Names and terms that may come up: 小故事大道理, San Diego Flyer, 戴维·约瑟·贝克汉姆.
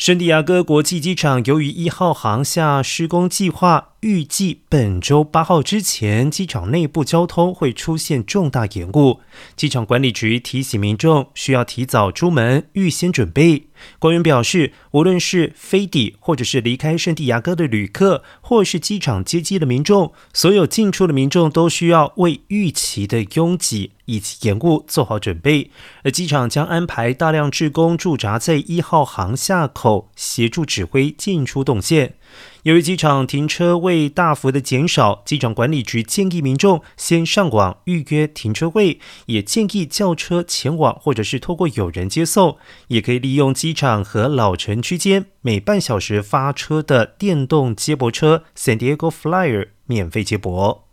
圣地亚哥国际机场由于一号航厦施工计划，预计本周8号之前，机场内部交通会出现重大延误。机场管理局提醒民众需要提早出门，预先准备。官员表示，无论是飞抵或者是离开圣地亚哥的旅客，或是机场接机的民众，所有进出的民众都需要为预期的拥挤以及延误做好准备。而机场将安排大量志工驻扎在一号航厦口，协助指挥进出动线。由于机场停车位大幅的减少，机场管理局建议民众先上网预约停车位，也建议轿车前往或者是透过友人接送，也可以利用机场和老城区间每半小时发车的电动接驳车 San Diego Flyer 免费接驳。